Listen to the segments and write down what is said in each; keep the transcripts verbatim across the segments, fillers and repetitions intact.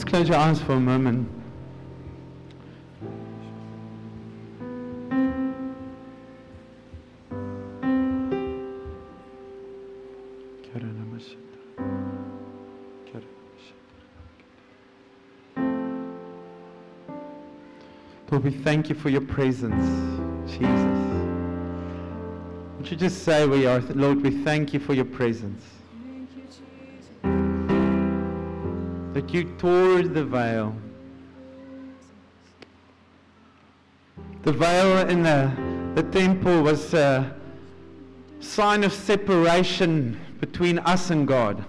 Just close your eyes for a moment. Lord, we thank you for your presence, Jesus. Would you just say we are, Lord, we thank you for your presence. Thank you, Jesus. That you tore the veil. The veil in the, the temple was a sign of separation between us and God.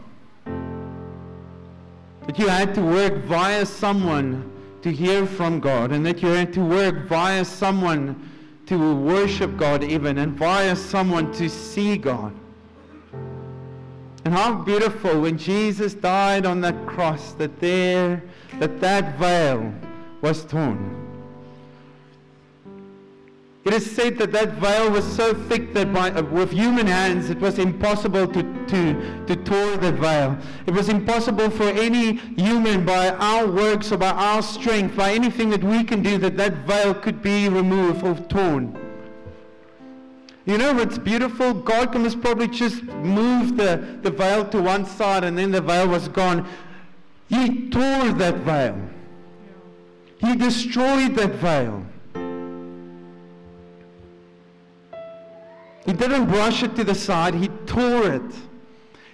That you had to work via someone to hear from God, and that you had to work via someone to worship God even, and via someone to see God. And how beautiful when Jesus died on that cross, that there, that that veil was torn. It is said that that veil was so thick that by, with human hands it was impossible to, to, to tore the veil. It was impossible for any human by our works or by our strength, by anything that we can do, that that veil could be removed or torn. You know what's beautiful? God can probably just move the, the veil to one side and then the veil was gone. He tore that veil. He destroyed that veil. He didn't brush it to the side. He tore it.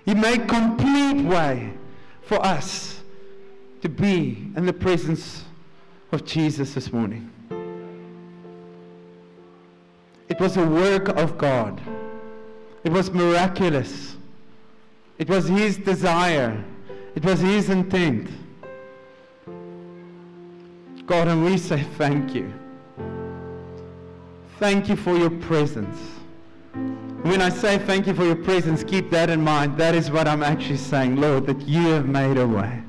He made complete way for us to be in the presence of Jesus this morning. It was a work of God. It was miraculous. It was His desire. It was His intent. God, and we say thank you. Thank you for your presence. When I say thank you for your presence, keep that in mind. That is what I'm actually saying, Lord, that you have made a way.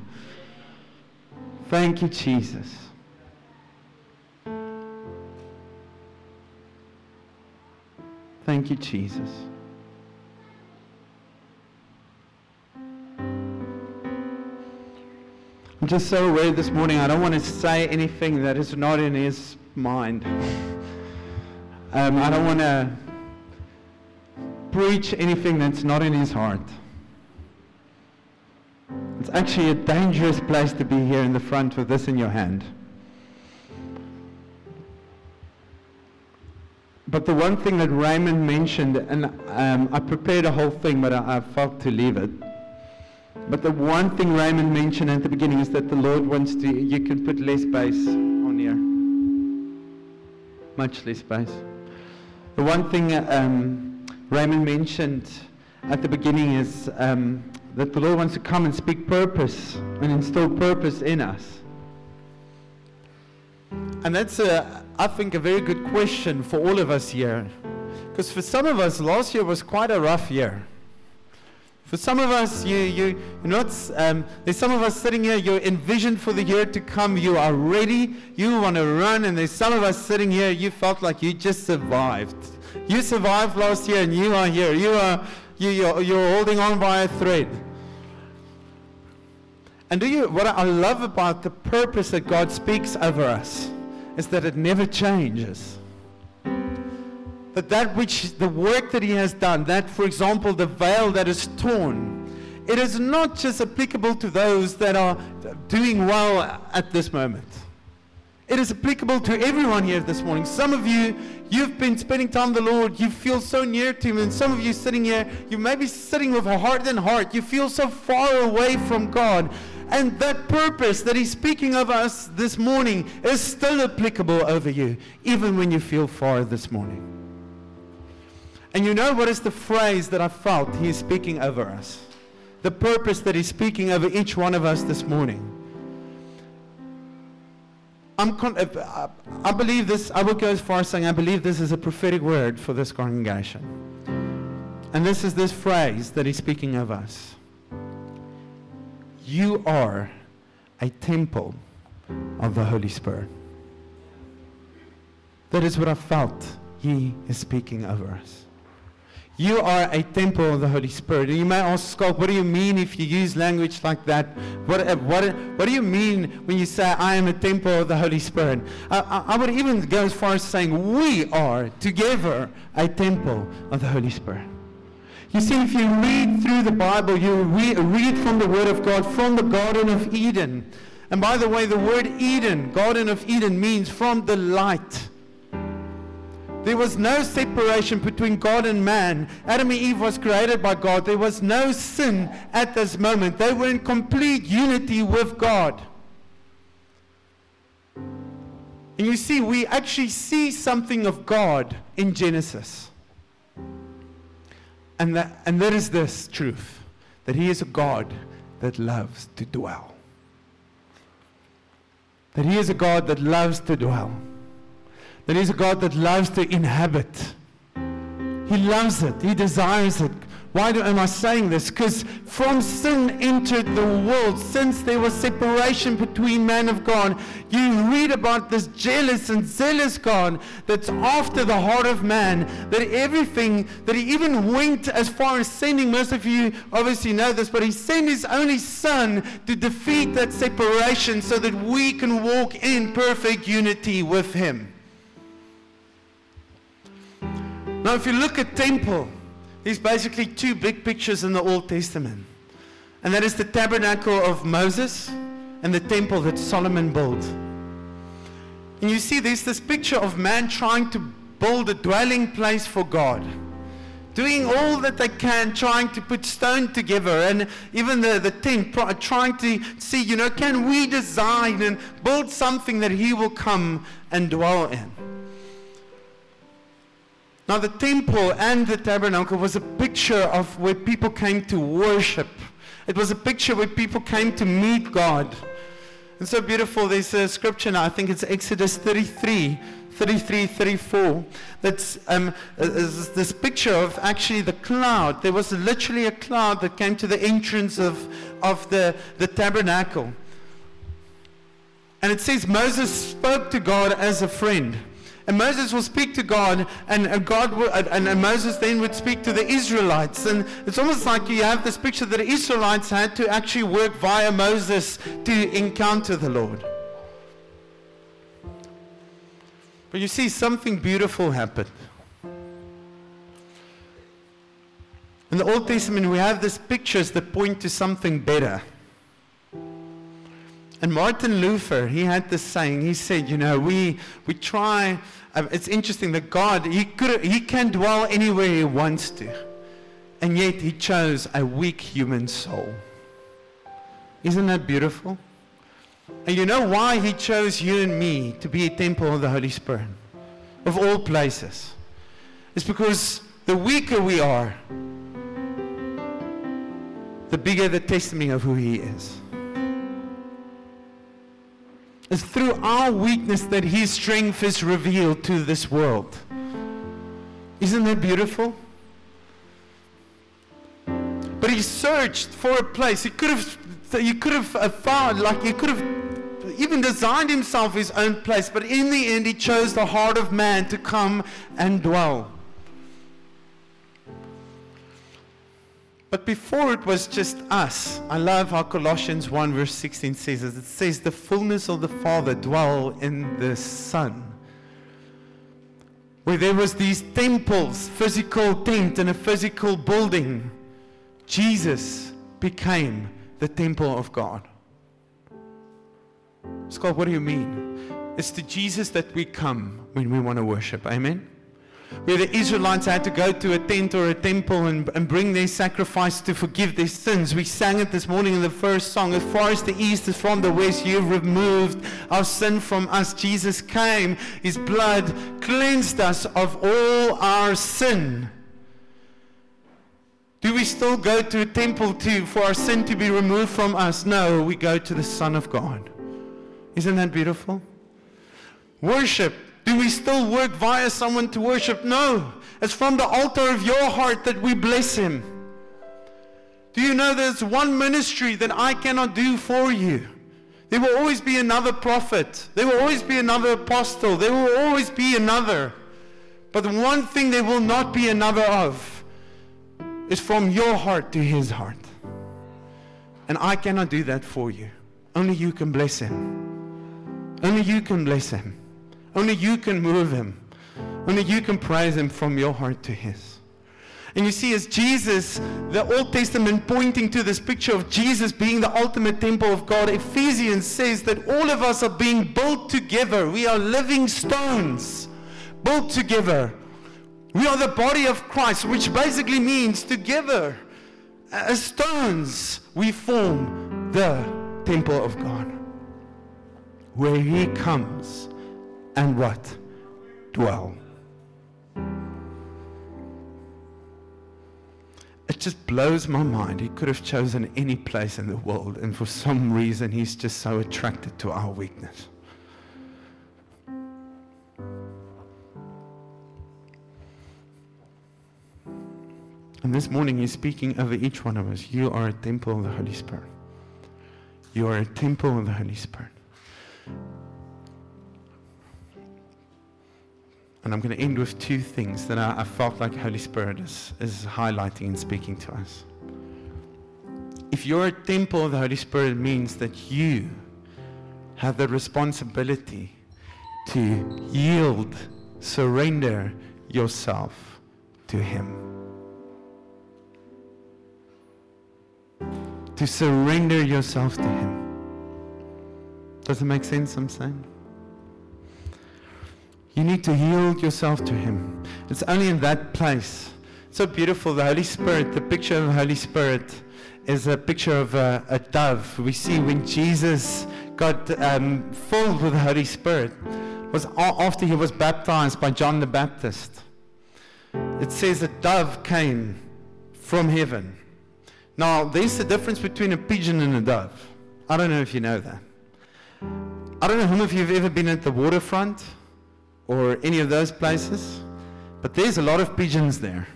Thank you, Jesus. Thank you, Jesus. I'm just so aware this morning, I don't want to say anything that is not in His mind. um, I don't want to preach anything that's not in His heart. It's actually a dangerous place to be here in the front with this in your hand. But the one thing that Raymond mentioned, and um, I prepared a whole thing, but I, I felt to leave it. But the one thing Raymond mentioned at the beginning is that the Lord wants to, you can put less space on here. Much less space. The one thing um, Raymond mentioned at the beginning is um, that the Lord wants to come and speak purpose and instill purpose in us. And that's, a, I think, a very good question for all of us here. Because for some of us, last year was quite a rough year. For some of us, you, you, you're not, um, there's some of us sitting here, you're envisioned for the year to come, you are ready, you want to run, and there's some of us sitting here, you felt like you just survived. You survived last year, and you are here. You are you you're, you're holding on by a thread. And do you? What I love about the purpose that God speaks over us is that it never changes. That that which the work that He has done, that, for example, the veil that is torn, it is not just applicable to those that are doing well at this moment. It is applicable to everyone here this morning. Some of you, you've been spending time with the Lord. You feel so near to Him. And some of you sitting here, you may be sitting with a hardened heart. You feel so far away from God. And that purpose that He's speaking of us this morning is still applicable over you, even when you feel far this morning. And you know what is the phrase that I felt He is speaking over us? The purpose that He's speaking over each one of us this morning. I'm con- I believe this, I would go as far as saying I believe this is a prophetic word for this congregation. And this is this phrase that He's speaking of us. You are a temple of the Holy Spirit. That is what I felt He is speaking over us. You are a temple of the Holy Spirit. And you may ask, Scott, what do you mean if you use language like that? What what, what do you mean when you say, I am a temple of the Holy Spirit? I, I, I would even go as far as saying, we are together a temple of the Holy Spirit. You see, if you read through the Bible, you re- read from the Word of God, from the Garden of Eden. And by the way, the word Eden, Garden of Eden, means from the light. There was no separation between God and man. Adam and Eve was created by God. There was no sin at this moment. They were in complete unity with God. And you see, we actually see something of God in Genesis. And that, and that is this truth, that He is a God that loves to dwell. That He is a God that loves to dwell. That He's a God that loves to inhabit. He loves it. He desires it. Why do, am I saying this? Because from sin entered the world, since there was separation between man and God, you read about this jealous and zealous God that's after the heart of man, that everything, that He even went as far as sending, most of you obviously know this, but He sent His only Son to defeat that separation so that we can walk in perfect unity with Him. Now, if you look at temple, there's basically two big pictures in the Old Testament. And that is the tabernacle of Moses and the temple that Solomon built. And you see, there's this picture of man trying to build a dwelling place for God, doing all that they can, trying to put stone together, and even the, the tent, trying to see, you know, can we design and build something that He will come and dwell in? Now, the temple and the tabernacle was a picture of where people came to worship. It was a picture where people came to meet God. It's so beautiful. There's a scripture now, I think it's Exodus thirty-three, thirty-three, thirty-four. That's um, this picture of actually the cloud. There was literally a cloud that came to the entrance of, of the, the tabernacle. And it says, Moses spoke to God as a friend. And Moses will speak to God, and, and God will, and, and Moses then would speak to the Israelites. And it's almost like you have this picture that the Israelites had to actually work via Moses to encounter the Lord. But you see, something beautiful happened. In the Old Testament, we have these pictures that point to something better. And Martin Luther, he had this saying. He said, you know, we we try. Uh, it's interesting that God, he could, he can dwell anywhere He wants to. And yet He chose a weak human soul. Isn't that beautiful? And you know why He chose you and me to be a temple of the Holy Spirit? Of all places. It's because the weaker we are, the bigger the testimony of who He is. It's through our weakness that His strength is revealed to this world. Isn't that beautiful? But He searched for a place. He could have, He could have found, like He could have even designed Himself His own place. But in the end, He chose the heart of man to come and dwell. But before it was just us. I love how Colossians one verse sixteen says this. It says, the fullness of the Father dwell in the Son. Where there was these temples, physical tent and a physical building, Jesus became the temple of God. Scott, what do you mean? It's to Jesus that we come when we want to worship. Amen? Where the Israelites had to go to a tent or a temple and, and bring their sacrifice to forgive their sins. We sang it this morning in the first song. As far as the east is from the west, You've removed our sin from us. Jesus came. His blood cleansed us of all our sin. Do we still go to a temple to, for our sin to be removed from us? No, we go to the Son of God. Isn't that beautiful? Worship. Do we still work via someone to worship? No. It's from the altar of your heart that we bless Him. Do you know there's one ministry that I cannot do for you? There will always be another prophet. There will always be another apostle. There will always be another. But the one thing there will not be another of is from your heart to his heart. And I cannot do that for you. Only you can bless him. Only you can bless him. Only you can move him. Only you can praise him from your heart to his. And you see, as Jesus, the Old Testament pointing to this picture of Jesus being the ultimate temple of God, Ephesians says that all of us are being built together. We are living stones built together. We are the body of Christ, which basically means together, as stones, we form the temple of God, where he comes and what? Dwell. It just blows my mind. He could have chosen any place in the world, and for some reason he's just so attracted to our weakness. And this morning he's speaking over each one of us. You are a temple of the Holy Spirit. You are a temple of the Holy Spirit. And I'm going to end with two things that I, I felt like Holy Spirit is, is highlighting and speaking to us. If you're a temple of the Holy Spirit, it means that you have the responsibility to yield, surrender yourself to him. To surrender yourself to him. Does it make sense, I'm saying? You need to yield yourself to him. It's only in that place. It's so beautiful. The Holy Spirit, the picture of the Holy Spirit is a picture of a, a dove. We see when Jesus got um, filled with the Holy Spirit, was after he was baptized by John the Baptist. It says a dove came from heaven. Now, there's a difference between a pigeon and a dove. I don't know if you know that. I don't know if you've ever been at the waterfront or any of those places, but there's a lot of pigeons there.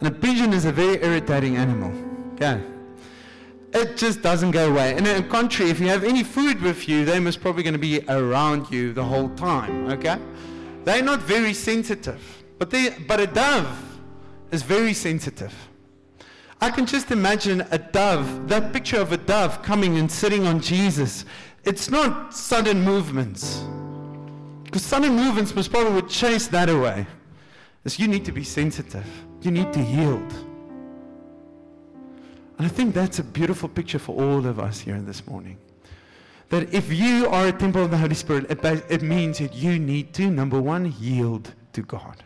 And a pigeon is a very irritating animal, okay? It just doesn't go away. And in the contrary, if you have any food with you, they're most probably gonna be around you the whole time, okay? They're not very sensitive, but they, but a dove is very sensitive. I can just imagine a dove, that picture of a dove coming and sitting on Jesus. It's not sudden movements. Because sudden movements most probably would chase that away. As you need to be sensitive. You need to yield. And I think that's a beautiful picture for all of us here this morning. That if you are a temple of the Holy Spirit, it, it means that you need to, number one, yield to God.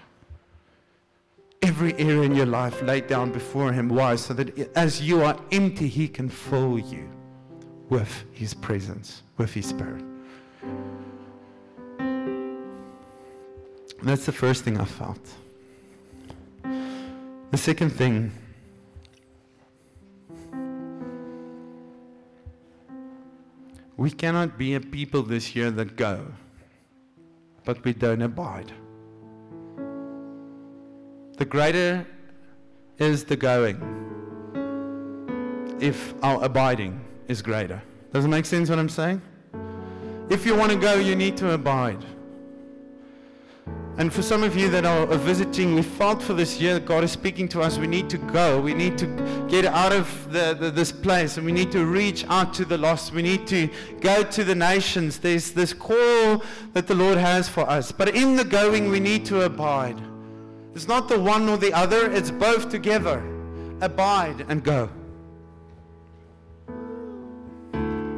Every area in your life laid down before him. Why? So that as you are empty, he can fill you with his presence, with his Spirit. That's the first thing I felt. The second thing, we cannot be a people this year that go, but we don't abide. The greater is the going if our abiding is greater. Does it make sense what I'm saying? If you want to go, you need to abide. And for some of you that are visiting, we felt for this year that God is speaking to us. We need to go. We need to get out of the, the, this place, and we need to reach out to the lost. We need to go to the nations. There's this call that the Lord has for us. But in the going, we need to abide. It's not the one or the other. It's both together. Abide and go.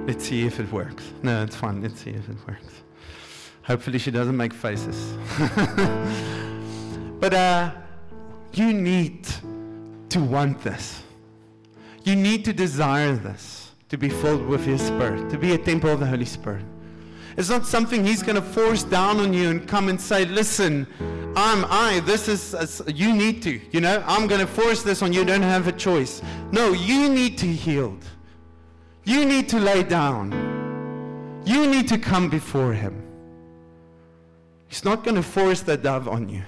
Let's see if it works. No, it's fine. Let's see if it works. Hopefully she doesn't make faces. But uh, you need to want this. You need to desire this, to be filled with his Spirit, to be a temple of the Holy Spirit. It's not something he's going to force down on you and come and say, listen, I'm I, this is, uh, you need to, you know, I'm going to force this on you, don't have a choice. No, you need to yield. You need to lay down. You need to come before him. He's not going to force the dove on you.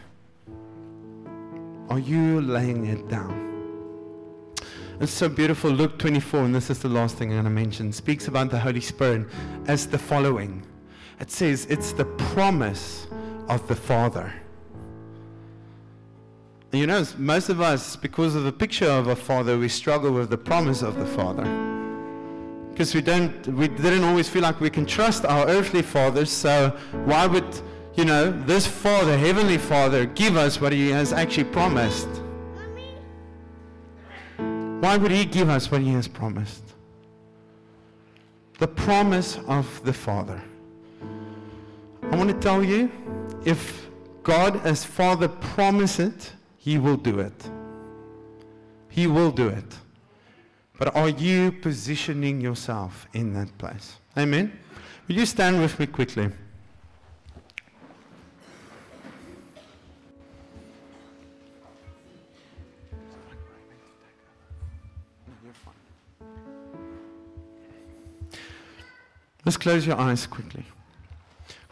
Are you laying it down? It's so beautiful. Luke twenty-four, and this is the last thing I'm going to mention, speaks about the Holy Spirit as the following. It says it's the promise of the Father. You know, most of us, because of the picture of a father, we struggle with the promise of the father. Because we don't, we didn't always feel like we can trust our earthly fathers, so why would, you know, this father, heavenly father, give us what he has actually promised? Why would he give us what he has promised? The promise of the Father. I want to tell you, if God as Father promises it, he will do it. He will do it. But are you positioning yourself in that place? Amen? Will you stand with me quickly? Let's close your eyes quickly.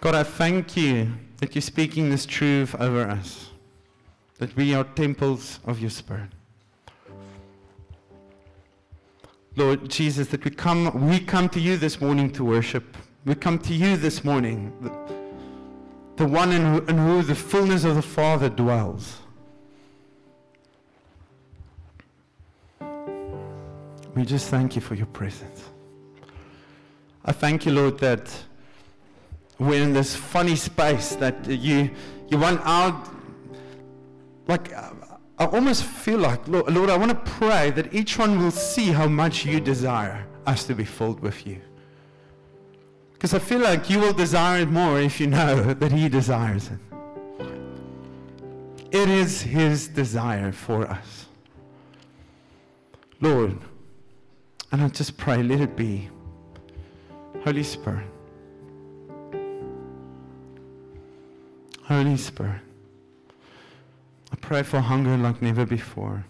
God, I thank you that you're speaking this truth over us, that we are temples of your Spirit. Lord Jesus, that we come, we come to you this morning to worship. We come to you this morning, the, the one in who, in who the fullness of the Father dwells. We just thank you for your presence. I thank you, Lord, that we're in this funny space that you you want out. Like, I almost feel like, Lord, Lord, I want to pray that each one will see how much you desire us to be filled with you. Because I feel like you will desire it more if you know that he desires it. It is his desire for us. Lord, and I just pray, let it be. Holy Spirit, Holy Spirit, I pray for hunger like never before.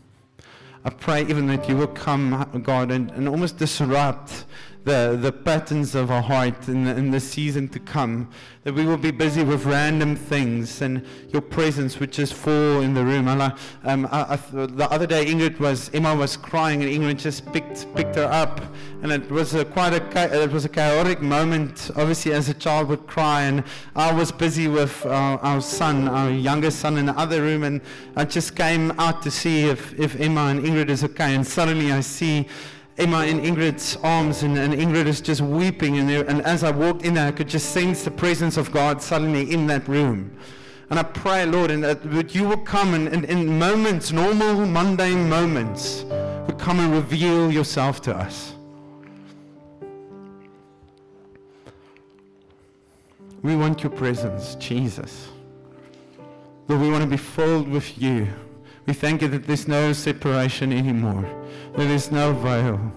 I pray even that you will come, God, and, and almost disrupt the, the patterns of our heart in the, in the season to come, that we will be busy with random things and your presence would just fall in the room. I, um, I, I, the other day, Ingrid was, Emma was crying, and Ingrid just picked picked her up. And it was a quite a it was a chaotic moment. Obviously, as a child would cry, and I was busy with our, our son, our youngest son, in the other room, and I just came out to see if, if Emma and Ingrid is okay. And suddenly, I see Emma in Ingrid's arms, and, and Ingrid is just weeping. And, and as I walked in there, I could just sense the presence of God suddenly in that room. And I pray, Lord, and that, that you will come and in moments, normal, mundane moments, will come and reveal yourself to us. We want your presence, Jesus. Lord, we want to be filled with you. We thank you that there's no separation anymore. That there's no veil.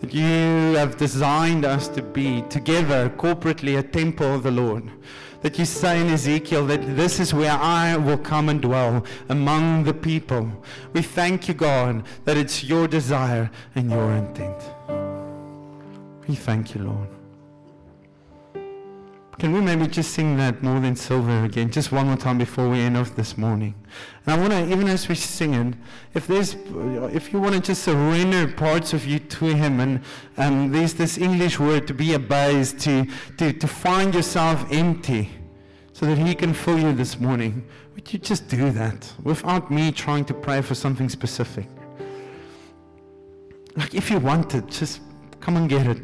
That you have designed us to be together, corporately, a temple of the Lord. That you say in Ezekiel that this is where I will come and dwell among the people. We thank you, God, that it's your desire and your intent. We thank you, Lord. Can we maybe just sing that Northern Silver again, just one more time before we end off this morning? And I want to, even as we sing it, if there's, if you want to just surrender parts of you to Him, and um, there's this English word, to be abased, to, to to find yourself empty, so that He can fill you this morning. Would you just do that without me trying to pray for something specific? Like, if you want it, just come and get it.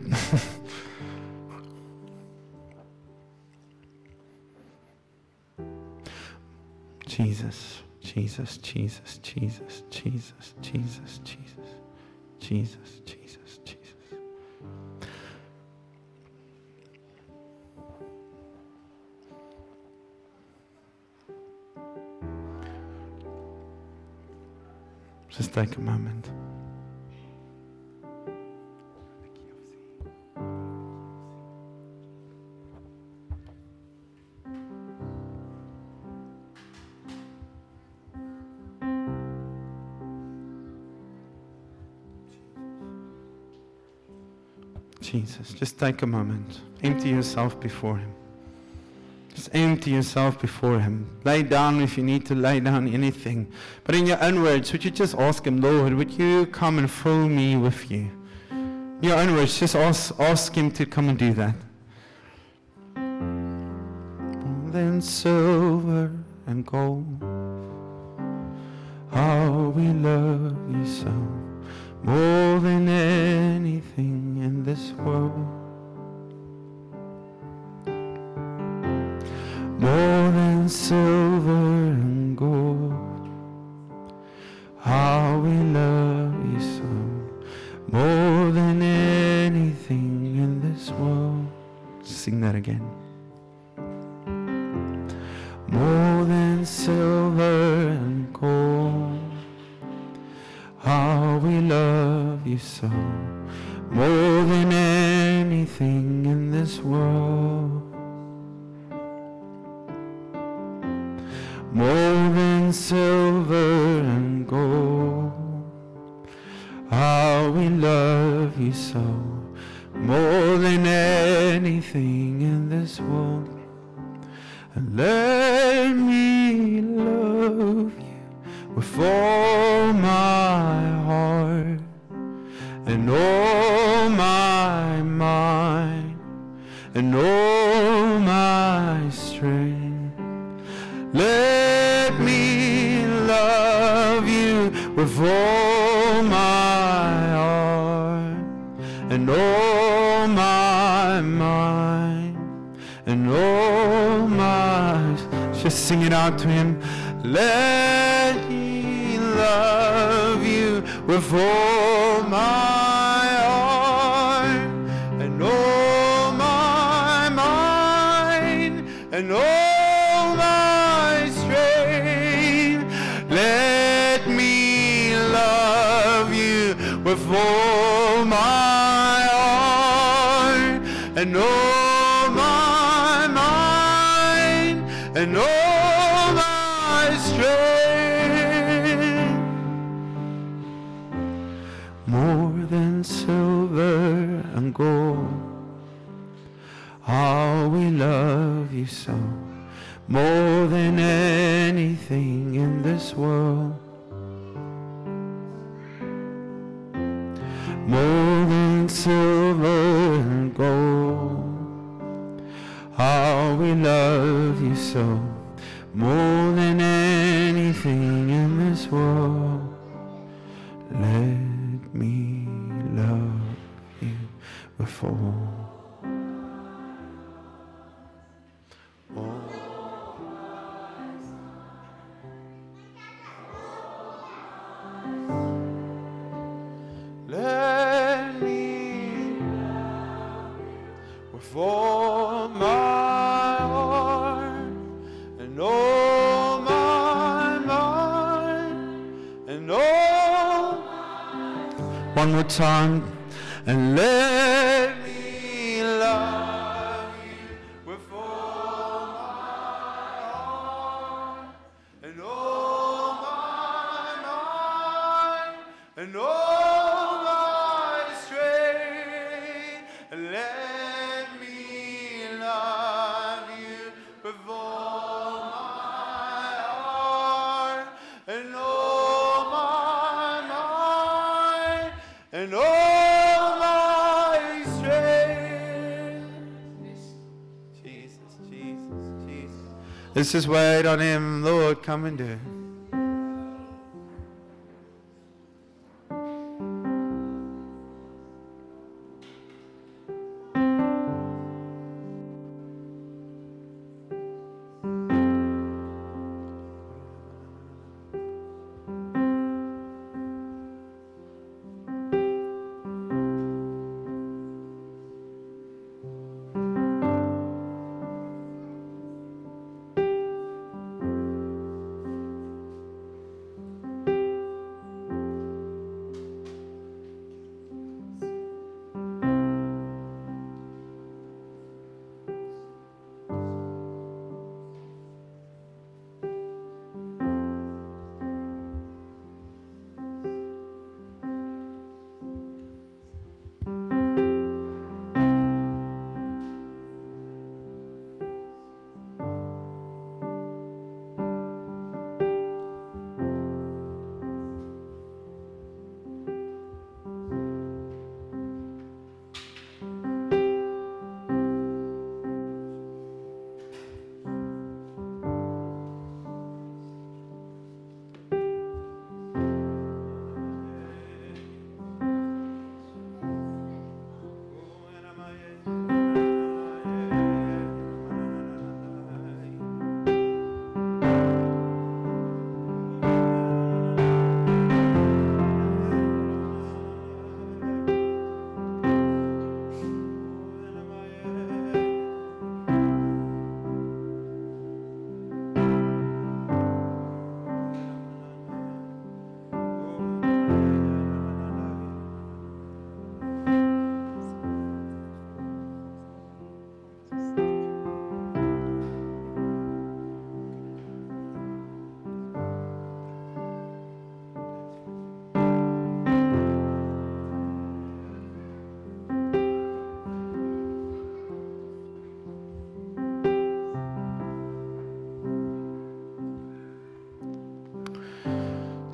Jesus, Jesus, Jesus, Jesus, Jesus, Jesus, Jesus, Jesus, Jesus, Jesus. Just take a moment. Jesus, just take a moment. Empty yourself before Him. Just empty yourself before Him. Lay down if you need to lay down anything. But in your own words, would you just ask Him, Lord, would you come and fill me with you? In your own words, just ask, ask Him to come and do that. More than silver and gold, How we love you so, more than anything in this world, more than silver and gold. How we love you so, more than anything in this world. Sing that again. More than silver and gold, how we love you so, more than anything in this world, more than silver and gold, how we love you so, more than anything in this world. Let me love you with all my heart and all my mind and all my strength. Let me love you with all my heart and all my mind and all my. Just sing it out to him. Let me love you with all my heart and all my mind and all my strength. Let me love you with all my heart and all my mind and all. More than silver and gold, how we love you so, more than anything in this world, more than silver and gold, how we love you so, more than anything in this world. Let me love you with all, all. Let me love you with all my. One more time. And let me love you with all my heart and all my mind and all my strength. And let me love you with all my heart and all. And all my strength. Jesus, Jesus, Jesus. Let's just wait on him. Lord, come and do.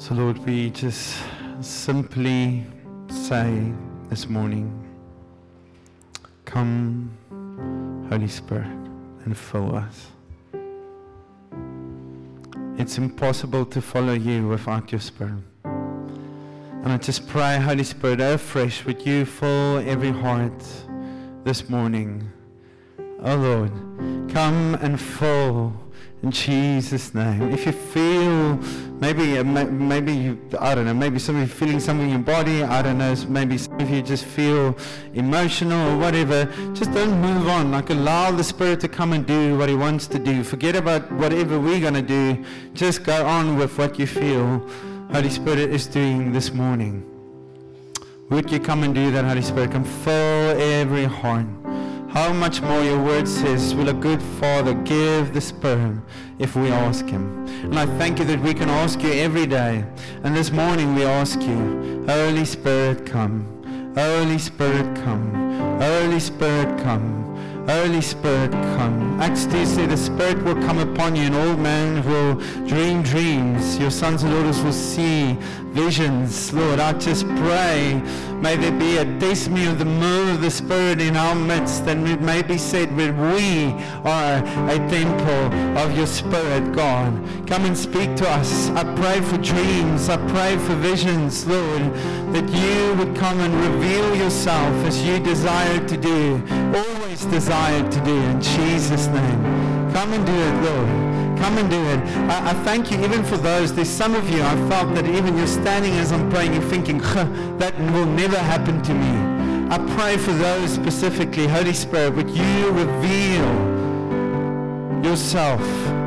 So Lord, we just simply say this morning, come Holy Spirit and fill us. It's impossible to follow you without your Spirit. And I just pray, Holy Spirit, afresh, would you fill every heart this morning. Oh Lord, come and fill in Jesus' name. If you feel, maybe, maybe you, I don't know, maybe some of you feeling something in your body, I don't know, maybe some of you just feel emotional or whatever, just don't move on. Like, allow the Spirit to come and do what He wants to do. Forget about whatever we're going to do. Just go on with what you feel Holy Spirit is doing this morning. Would you come and do that, Holy Spirit? Come fill every heart. How much more your word says, will a good Father give the Spirit if we ask Him? And I thank you that we can ask you every day. And this morning we ask you, Holy Spirit, come. Holy Spirit, come. Holy Spirit, come. Holy Spirit, come. Acts two says the Spirit will come upon you and all men will dream dreams. Your sons and daughters will see visions. Lord, I just pray, may there be a testimony of the move of the Spirit in our midst, and it may be said that we are a temple of your Spirit, God. Come and speak to us. I pray for dreams. I pray for visions, Lord, that you would come and reveal yourself as you desire to do, always desire to do, in Jesus' name. Come and do it, Lord. Come and do it. I, I thank you even for those. There's some of you, I felt that even you're standing as I'm praying, you're thinking, that will never happen to me. I pray for those specifically, Holy Spirit, would you reveal yourself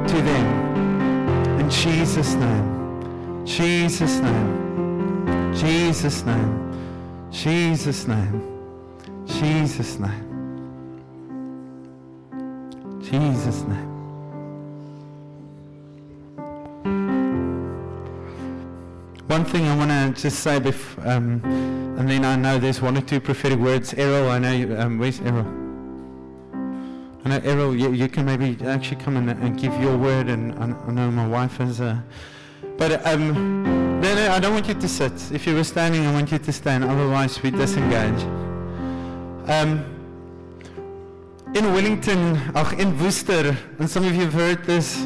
to them. In Jesus' name. Jesus' name. Jesus' name. Jesus' name. Jesus' name. Jesus' name. One thing I want to just say, bef- um, and then I know there's one or two prophetic words. Errol, I know, you, um, where's Errol? I know, Errol, you, you can maybe actually come and, and give your word, and I, I know my wife is a... But um, no, no, I don't want you to sit. If you were standing, I want you to stand, otherwise we disengage. Um... In Wellington, in Worcester, and some of you have heard this,